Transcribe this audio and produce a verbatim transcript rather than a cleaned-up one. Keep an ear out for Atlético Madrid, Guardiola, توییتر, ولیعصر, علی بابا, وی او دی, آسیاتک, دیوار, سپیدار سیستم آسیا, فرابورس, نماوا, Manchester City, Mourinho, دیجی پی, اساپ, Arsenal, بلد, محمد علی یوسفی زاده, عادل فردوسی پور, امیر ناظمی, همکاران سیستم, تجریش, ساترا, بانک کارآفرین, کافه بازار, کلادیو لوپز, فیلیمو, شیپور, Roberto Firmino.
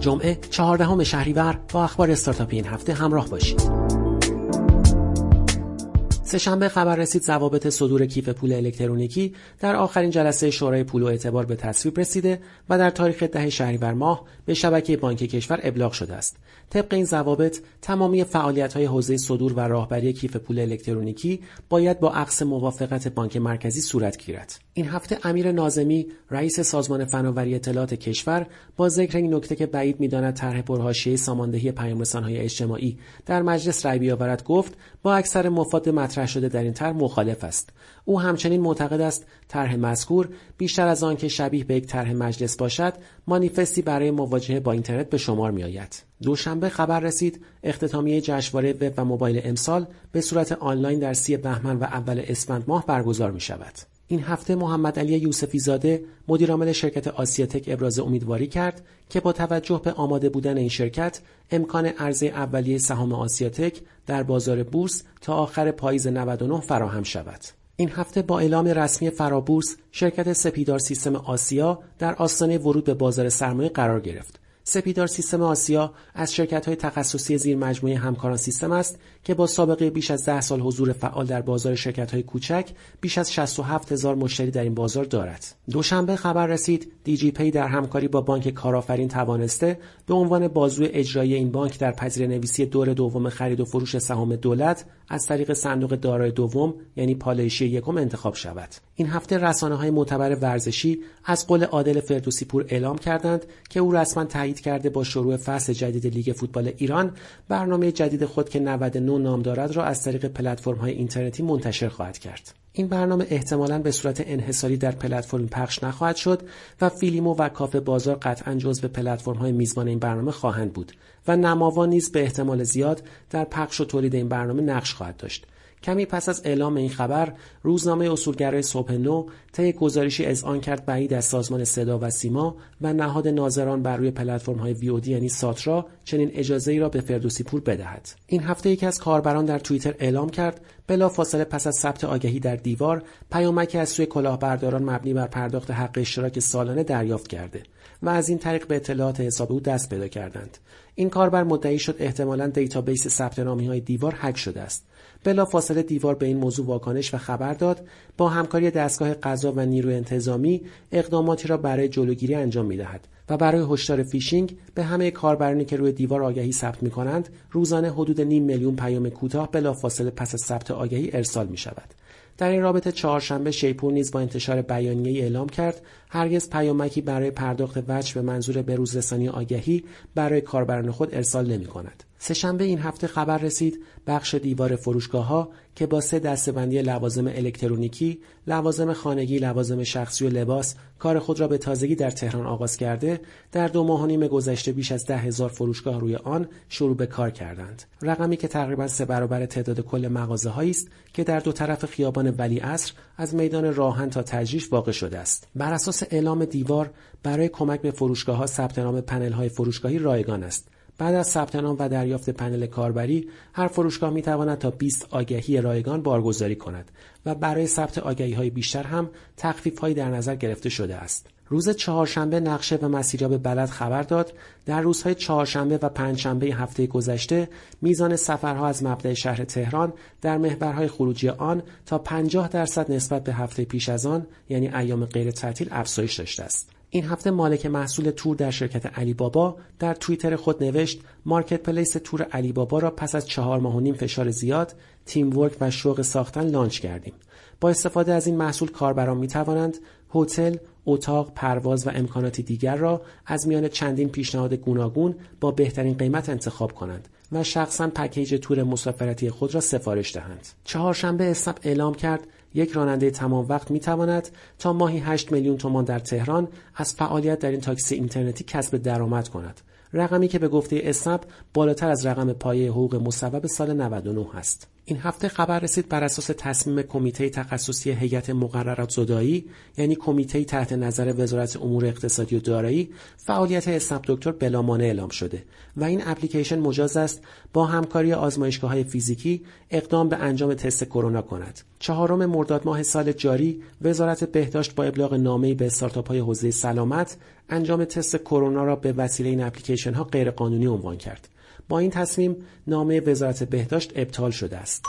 جمعه چهاردهم شهریور با اخبار استارتاپی این هفته همراه باشید. سه‌شنبه خبر رسید ضوابط صدور کیف پول الکترونیکی در آخرین جلسه شورای پول و اعتبار به تصویب رسیده و در تاریخ ده شهریور ماه به شبکه بانک کشور ابلاغ شده است. طبق این ضوابط تمامی فعالیت‌های حوزه صدور و راهبری کیف پول الکترونیکی باید با اخذ موافقت بانک مرکزی صورت گیرد. این هفته امیر ناظمی رئیس سازمان فناوری اطلاعات کشور با ذکر این نکته که بعید می‌داند طرح پرحاشیه ساماندهی پیام‌رسان‌های اجتماعی در مجلس رأی بیاورد گفت با اکثر مفاد شده در این طرح مخالف است. او همچنین معتقد است طرح مذکور بیشتر از آن که شبیه به یک طرح مجلس باشد، مانیفستی برای مواجهه با اینترنت به شمار می آید. دوشنبه خبر رسید اختتامیه جشنواره وب و موبایل امسال به صورت آنلاین در سی بهمن و اول اسفند ماه برگزار می شود. این هفته محمد علی یوسفی زاده مدیرعامل شرکت آسیاتک ابراز امیدواری کرد که با توجه به آماده بودن این شرکت امکان عرضه اولیه سهام آسیاتک در بازار بورس تا آخر پاییز نود و نه فراهم شود. این هفته با اعلام رسمی فرابورس شرکت سپیدار سیستم آسیا در آستانه ورود به بازار سرمایه قرار گرفت. سپیدار سیستم آسیا از شرکت‌های تخصصی زیر مجموعه همکاران سیستم است که با سابقه بیش از ده سال حضور فعال در بازار شرکت‌های کوچک بیش از شصت و هفت هزار مشتری در این بازار دارد. دوشنبه خبر رسید دیجی پی در همکاری با بانک کارآفرین توانسته به عنوان بازوی اجرایی این بانک در پذیره‌نویسی دور دوم خرید و فروش سهام دولت از طریق صندوق دارای دوم یعنی پالایشی یکم انتخاب شود. این هفته رسانه‌های معتبر ورزشی از قول عادل فردوسی پور اعلام کردند که او رسما تایید کرده با شروع فصل جدید لیگ فوتبال ایران برنامه جدید خود که نود و نه نام دارد را از طریق پلتفرم‌های اینترنتی منتشر خواهد کرد. این برنامه احتمالاً به صورت انحصاری در پلتفرم پخش نخواهد شد و فیلیمو و کافه بازار قطعاً جزو پلتفرم‌های میزبان این برنامه خواهند بود و نماوا نیز به احتمال زیاد در پخش و تولید این برنامه نقش خواهد داشت. کمی پس از اعلام این خبر، روزنامه اصولگرای صبح نو طی گزارشی اذعان کرد بعید از سازمان صدا و سیما و نهاد ناظران بر روی پلتفرم‌های وی او دی یعنی ساترا چنین اجازه‌ای را به فردوسی پور بدهد. این هفته یکی از کاربران در توییتر اعلام کرد بلافاصله پس از ثبت آگهی در دیوار، پیامکی از سوی کلاهبرداران مبنی بر پرداخت حق اشتراک سالانه دریافت کرده و از این طریق به اطلاعات حساب او دست پیدا کردند. این کاربر مدعی شد احتمالاً دیتابیس ثبت نامی‌های دیوار هک شده است. بلافاصله دیوار به این موضوع واکنش و خبر داد با همکاری دستگاه قضا و نیروی انتظامی اقداماتی را برای جلوگیری انجام می‌دهد و برای هشدار فیشینگ به همه کاربرانی که روی دیوار آگهی ثبت می‌کنند روزانه حدود نیم میلیون پیام کوتاه بلافاصله پس از ثبت آگهی ارسال می‌شود. در این رابطه چهارشنبه شیپور نیز با انتشار بیانیه‌ای اعلام کرد هرگز پیامکی برای پرداخت وجه به منظور بروزرسانی آگهی برای کاربران خود ارسال نمی‌کند. سه‌شنبه این هفته خبر رسید بخش دیوار فروشگاه‌ها که با سه دسته‌بندی لوازم الکترونیکی، لوازم خانگی، لوازم شخصی و لباس کار خود را به تازگی در تهران آغاز کرده، در دو ماه و نیم گذشته بیش از ده هزار فروشگاه روی آن شروع به کار کردند. رقمی که تقریباً سه برابر تعداد کل مغازه‌هایی است که در دو طرف خیابان ولیعصر از میدان راهن تا تجریش واقع شده است. بر اساس اعلام دیوار برای کمک به فروشگاه‌ها ثبت نام پنل‌های فروشگاهی رایگان است. بعد از ثبت نام و دریافت پنل کاربری، هر فروشگاه می‌تواند تا بیست آگهی رایگان بارگذاری کند و برای ثبت آگهی‌های بیشتر هم تخفیف‌هایی در نظر گرفته شده است. روز چهارشنبه نقشه و مسیریاب بلد خبر داد در روزهای چهارشنبه و پنجشنبه هفته گذشته میزان سفرها از مبدا شهر تهران در محورهای خروجی آن تا پنجاه درصد نسبت به هفته پیش از آن یعنی ایام غیر تعطیل افزایش داشته است. این هفته مالک محصول تور در شرکت علی بابا در توییتر خود نوشت مارکت پلیس تور علی بابا را پس از چهار ماه و نیم فشار زیاد، تیم ورک و شوق ساختن لانچ کردیم. با استفاده از این محصول کاربران می توانند هتل، اتاق، پرواز و امکانات دیگر را از میان چندین پیشنهاد گوناگون با بهترین قیمت انتخاب کنند و شخصاً پکیج تور مسافرتی خود را سفارش دهند. چهارشنبه اساپ اعلام کرد یک راننده تمام وقت می تواند تا ماهی هشت میلیون تومان در تهران از فعالیت در این تاکسی اینترنتی کسب درآمد کند. رقمی که به گفته اساپ بالاتر از رقم پایه حقوق مصوب سال نود و نه است. این هفته خبر رسید بر اساس تصمیم کمیته تخصصی هیئت مقررات زدایی، یعنی کمیته تحت نظر وزارت امور اقتصادی و دارایی، فعالیت اساپ دکتر بلامانع اعلام شده و این اپلیکیشن مجاز است با همکاری آزمایشگاه‌های فیزیکی اقدام به انجام تست کرونا کند. چهارم مرداد ماه سال جاری وزارت بهداشت با ابلاغ نامه‌ای به استارتاپ‌های حوزه سلامت انجام تست کرونا را به وسیله این اپلیکیشن‌ها غیرقانونی عنوان کرد. با این تصمیم نامه وزارت بهداشت ابطال شده است.